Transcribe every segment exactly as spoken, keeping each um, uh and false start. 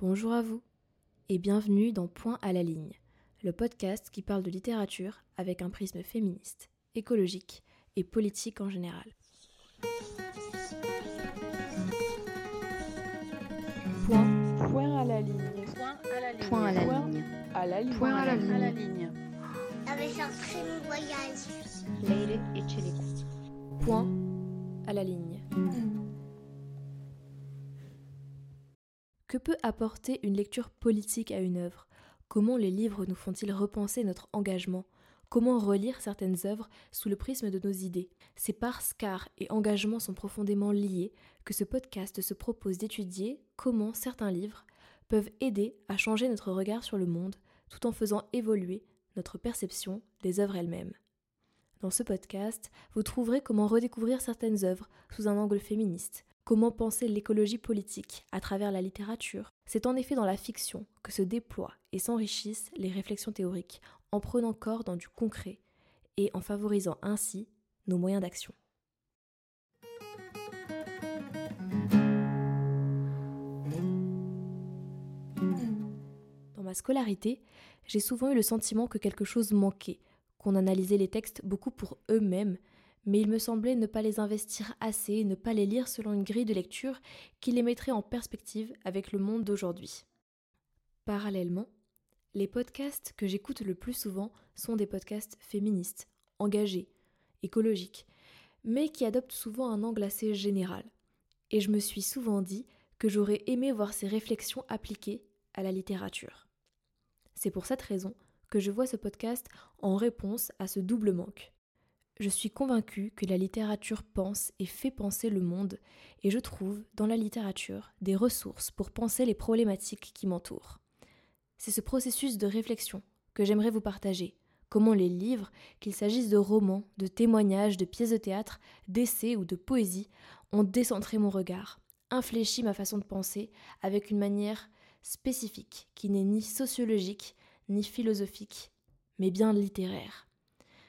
Bonjour à vous et bienvenue dans Poing à la ligne, le podcast qui parle de littérature avec un prisme féministe, écologique et politique en général. Point. Point à la ligne. Point à la ligne. Point à la ligne. Point à la ligne. Point à la ligne. Point à la ligne. Avec un très bon voyage. Lady et Chélé. Point à la ligne. Que peut apporter une lecture politique à une œuvre ? Comment les livres nous font-ils repenser notre engagement ? Comment relire certaines œuvres sous le prisme de nos idées ? C'est parce qu'art et engagement sont profondément liés que ce podcast se propose d'étudier comment certains livres peuvent aider à changer notre regard sur le monde tout en faisant évoluer notre perception des œuvres elles-mêmes. Dans ce podcast, vous trouverez comment redécouvrir certaines œuvres sous un angle féministe, comment penser l'écologie politique à travers la littérature. C'est en effet dans la fiction que se déploient et s'enrichissent les réflexions théoriques, en prenant corps dans du concret et en favorisant ainsi nos moyens d'action. Dans ma scolarité, j'ai souvent eu le sentiment que quelque chose manquait, qu'on analysait les textes beaucoup pour eux-mêmes, mais il me semblait ne pas les investir assez, ne pas les lire selon une grille de lecture qui les mettrait en perspective avec le monde d'aujourd'hui. Parallèlement, les podcasts que j'écoute le plus souvent sont des podcasts féministes, engagés, écologiques, mais qui adoptent souvent un angle assez général. Et je me suis souvent dit que j'aurais aimé voir ces réflexions appliquées à la littérature. C'est pour cette raison que je vois ce podcast en réponse à ce double manque. Je suis convaincue que la littérature pense et fait penser le monde, et je trouve dans la littérature des ressources pour penser les problématiques qui m'entourent. C'est ce processus de réflexion que j'aimerais vous partager, comment les livres, qu'il s'agisse de romans, de témoignages, de pièces de théâtre, d'essais ou de poésie, ont décentré mon regard, infléchi ma façon de penser avec une manière spécifique qui n'est ni sociologique, ni philosophique, mais bien littéraire.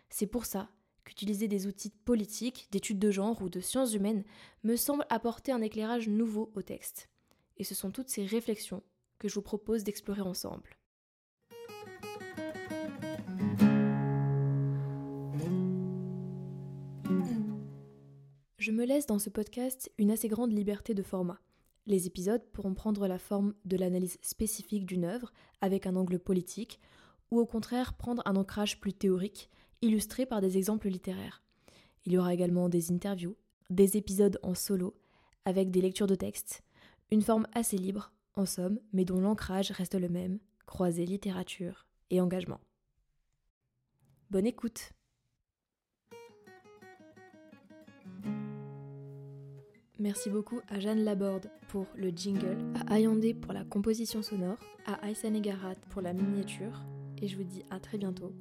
C'est pour ça qu'utiliser des outils politiques, d'études de genre ou de sciences humaines me semble apporter un éclairage nouveau au texte. Et ce sont toutes ces réflexions que je vous propose d'explorer ensemble. Je me laisse dans ce podcast une assez grande liberté de format. Les épisodes pourront prendre la forme de l'analyse spécifique d'une œuvre avec un angle politique, ou au contraire prendre un ancrage plus théorique, illustré par des exemples littéraires. Il y aura également des interviews, des épisodes en solo, avec des lectures de textes, une forme assez libre, en somme, mais dont l'ancrage reste le même, croisé littérature et engagement. Bonne écoute! Merci beaucoup à Jeanne Laborde pour le jingle, à Ayande pour la composition sonore, à Aysane Garat pour la miniature, et je vous dis à très bientôt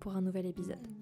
pour un nouvel épisode.